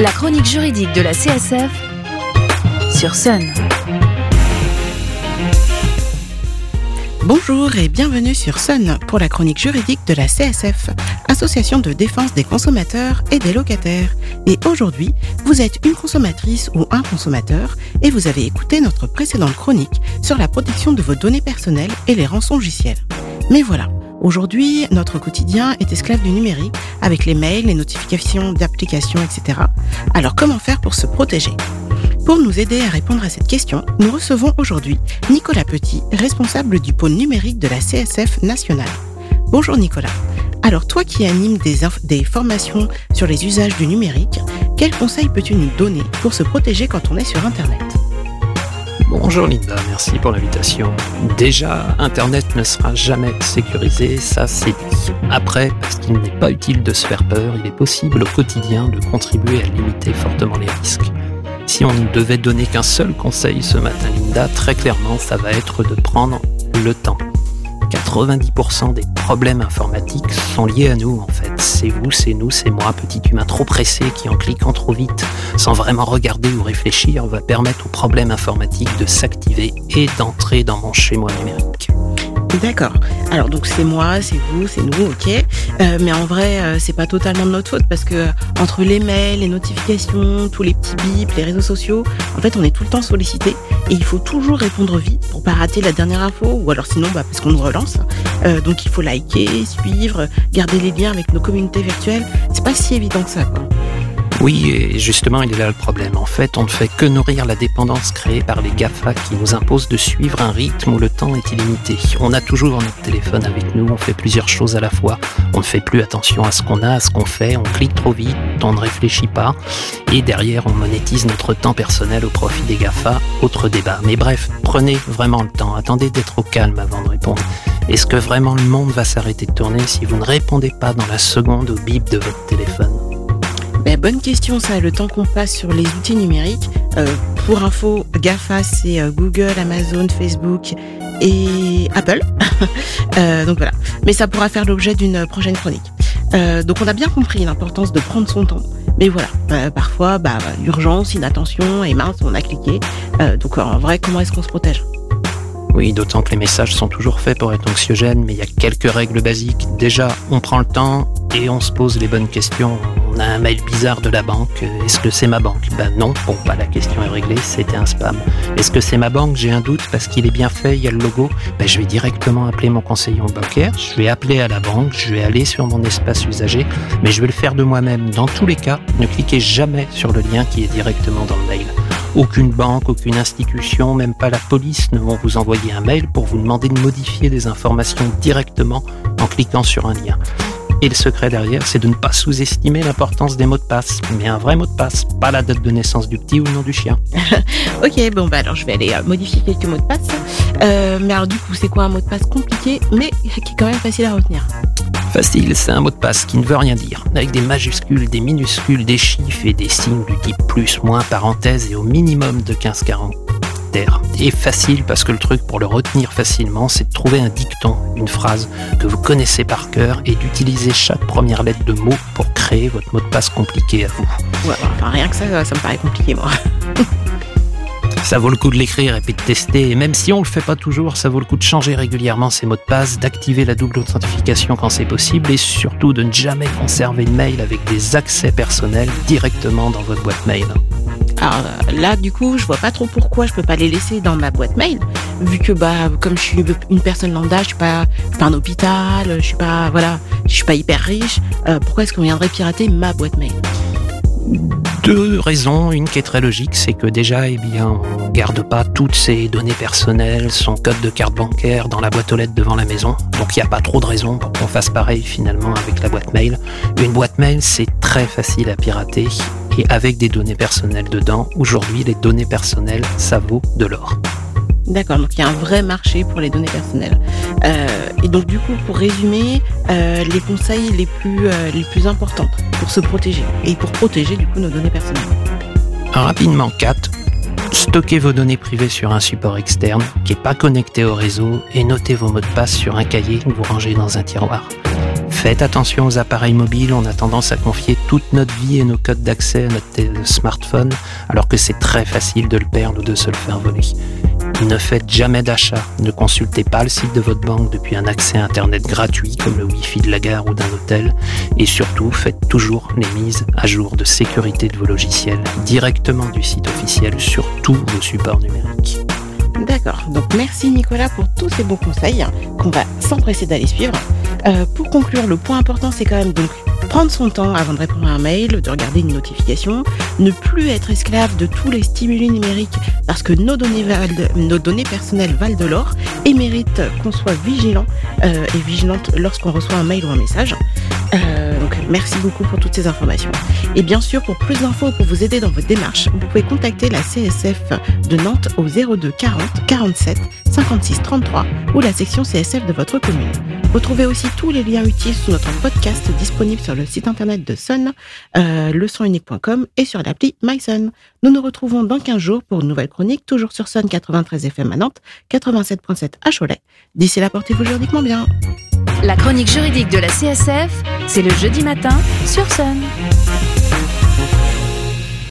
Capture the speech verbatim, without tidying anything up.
La chronique juridique de la C S F sur Sun. Bonjour et bienvenue sur Sun pour la chronique juridique de la C S F, association de défense des consommateurs et des locataires. Et aujourd'hui, vous êtes une consommatrice ou un consommateur et vous avez écouté notre précédente chronique sur la protection de vos données personnelles et les rançongiciels. Mais voilà, aujourd'hui, notre quotidien est esclave du numérique avec les mails, les notifications d'applications, et cetera. Alors comment faire pour se protéger ? Pour nous aider à répondre à cette question, nous recevons aujourd'hui Nicolas Petit, responsable du pôle numérique de la C S F nationale. Bonjour Nicolas. Alors toi qui animes des, inf- des formations sur les usages du numérique, quels conseils peux-tu nous donner pour se protéger quand on est sur Internet ? Bonjour Linda, merci pour l'invitation. Déjà, Internet ne sera jamais sécurisé, ça c'est dit. Après, parce qu'il n'est pas utile de se faire peur, il est possible au quotidien de contribuer à limiter fortement les risques. Si on ne devait donner qu'un seul conseil ce matin, Linda, très clairement, ça va être de prendre le temps. quatre-vingt-dix pour cent des problèmes informatiques sont liés à nous, en fait. C'est vous, c'est nous, c'est moi, petit humain trop pressé qui, en cliquant trop vite, sans vraiment regarder ou réfléchir, va permettre aux problèmes informatiques de s'activer et d'entrer dans mon chez-moi numérique. D'accord. Alors donc c'est moi, c'est vous, c'est nous, ok. Euh, mais en vrai, euh, c'est pas totalement de notre faute parce que entre les mails, les notifications, tous les petits bips, les réseaux sociaux, en fait, on est tout le temps sollicité et il faut toujours répondre vite pour pas rater la dernière info ou alors sinon bah parce qu'on nous relance. Euh, donc il faut liker, suivre, garder les liens avec nos communautés virtuelles. C'est pas si évident que ça, quoi. Oui, et justement, il est là le problème. En fait, on ne fait que nourrir la dépendance créée par les GAFA qui nous imposent de suivre un rythme où le temps est illimité. On a toujours notre téléphone avec nous, on fait plusieurs choses à la fois. On ne fait plus attention à ce qu'on a, à ce qu'on fait, on clique trop vite, on ne réfléchit pas. Et derrière, on monétise notre temps personnel au profit des GAFA. Autre débat. Mais bref, prenez vraiment le temps. Attendez d'être au calme avant de répondre. Est-ce que vraiment le monde va s'arrêter de tourner si vous ne répondez pas dans la seconde au bip de votre téléphone ? Ben, bonne question ça, le temps qu'on passe sur les outils numériques. Euh, pour info, GAFA c'est euh, Google, Amazon, Facebook et Apple. euh, donc voilà, mais ça pourra faire l'objet d'une prochaine chronique. Euh, donc on a bien compris l'importance de prendre son temps. Mais voilà, euh, parfois, bah, urgence, inattention et mince, on a cliqué. Euh, donc en vrai, comment est-ce qu'on se protège ? Oui, d'autant que les messages sont toujours faits pour être anxiogènes, mais il y a quelques règles basiques. Déjà, on prend le temps et on se pose les bonnes questions. On a un mail bizarre de la banque. Est-ce que c'est ma banque ? Ben non, bon, pas la question est réglée, c'était un spam. Est-ce que c'est ma banque ? J'ai un doute parce qu'il est bien fait, il y a le logo. Ben je vais directement appeler mon conseiller bancaire, je vais appeler à la banque, je vais aller sur mon espace usager, mais je vais le faire de moi-même. Dans tous les cas, ne cliquez jamais sur le lien qui est directement dans le mail. Aucune banque, aucune institution, même pas la police ne vont vous envoyer un mail pour vous demander de modifier des informations directement en cliquant sur un lien. Et le secret derrière, c'est de ne pas sous-estimer l'importance des mots de passe. Mais un vrai mot de passe, pas la date de naissance du petit ou le nom du chien. Ok, bon bah alors je vais aller modifier quelques mots de passe. Euh, mais alors du coup, c'est quoi un mot de passe compliqué, mais qui est quand même facile à retenir ? Facile, c'est un mot de passe qui ne veut rien dire, avec des majuscules, des minuscules, des chiffres et des signes du type plus, moins, parenthèse et au minimum de quinze caractères. Et facile parce que le truc pour le retenir facilement, c'est de trouver un dicton, une phrase que vous connaissez par cœur et d'utiliser chaque première lettre de mot pour créer votre mot de passe compliqué à vous. Ouais, enfin rien que ça, ça me paraît compliqué moi. Ça vaut le coup de l'écrire et puis de tester, et même si on le fait pas toujours, ça vaut le coup de changer régulièrement ses mots de passe, d'activer la double authentification quand c'est possible, et surtout de ne jamais conserver le mail avec des accès personnels directement dans votre boîte mail. Alors là, du coup, je vois pas trop pourquoi je peux pas les laisser dans ma boîte mail, vu que bah comme je suis une personne lambda, je suis pas, je suis pas un hôpital, je suis pas voilà, je suis pas hyper riche. Euh, pourquoi est-ce qu'on viendrait pirater ma boîte mail ? Deux raisons, une qui est très logique, c'est que déjà, eh bien, on garde pas toutes ses données personnelles, son code de carte bancaire dans la boîte aux lettres devant la maison. Donc il n'y a pas trop de raisons pour qu'on fasse pareil finalement avec la boîte mail. Une boîte mail, c'est très facile à pirater et avec des données personnelles dedans. Aujourd'hui, les données personnelles, ça vaut de l'or. D'accord, donc il y a un vrai marché pour les données personnelles. Euh, et donc du coup, pour résumer, euh, les conseils les plus, euh, les plus importants pour se protéger et pour protéger du coup nos données personnelles. Rapidement, quatre. Stockez vos données privées sur un support externe qui n'est pas connecté au réseau et notez vos mots de passe sur un cahier que vous rangez dans un tiroir. Faites attention aux appareils mobiles, on a tendance à confier toute notre vie et nos codes d'accès à notre smartphone, alors que c'est très facile de le perdre ou de se le faire voler. Ne faites jamais d'achat, ne consultez pas le site de votre banque depuis un accès à Internet gratuit comme le Wi-Fi de la gare ou d'un hôtel, et surtout faites toujours les mises à jour de sécurité de vos logiciels directement du site officiel sur tous vos supports numériques. D'accord, donc merci Nicolas pour tous ces bons conseils qu'on va s'empresser d'aller suivre. Euh, pour conclure, le point important c'est quand même donc prendre son temps avant de répondre à un mail, de regarder une notification, ne plus être esclave de tous les stimuli numériques parce que nos données, valent, nos données personnelles valent de l'or et méritent qu'on soit vigilant euh, et vigilante lorsqu'on reçoit un mail ou un message. Euh, donc merci beaucoup pour toutes ces informations. Et bien sûr, pour plus d'infos pour vous aider dans votre démarche, vous pouvez contacter la C S F de Nantes au zéro deux quarante quarante-sept cinquante-six trente-trois ou la section C S F de votre commune. Retrouvez aussi tous les liens utiles sous notre podcast disponible sur le site internet de Sun, euh, leçon unique point com et sur l'appli MySun. Nous nous retrouvons dans quinze jours pour une nouvelle chronique, toujours sur Sun quatre-vingt-treize F M à Nantes, quatre-vingt-sept virgule sept à Cholet. D'ici là, portez-vous juridiquement bien. La chronique juridique de la C S F, c'est le jeudi matin sur Sun.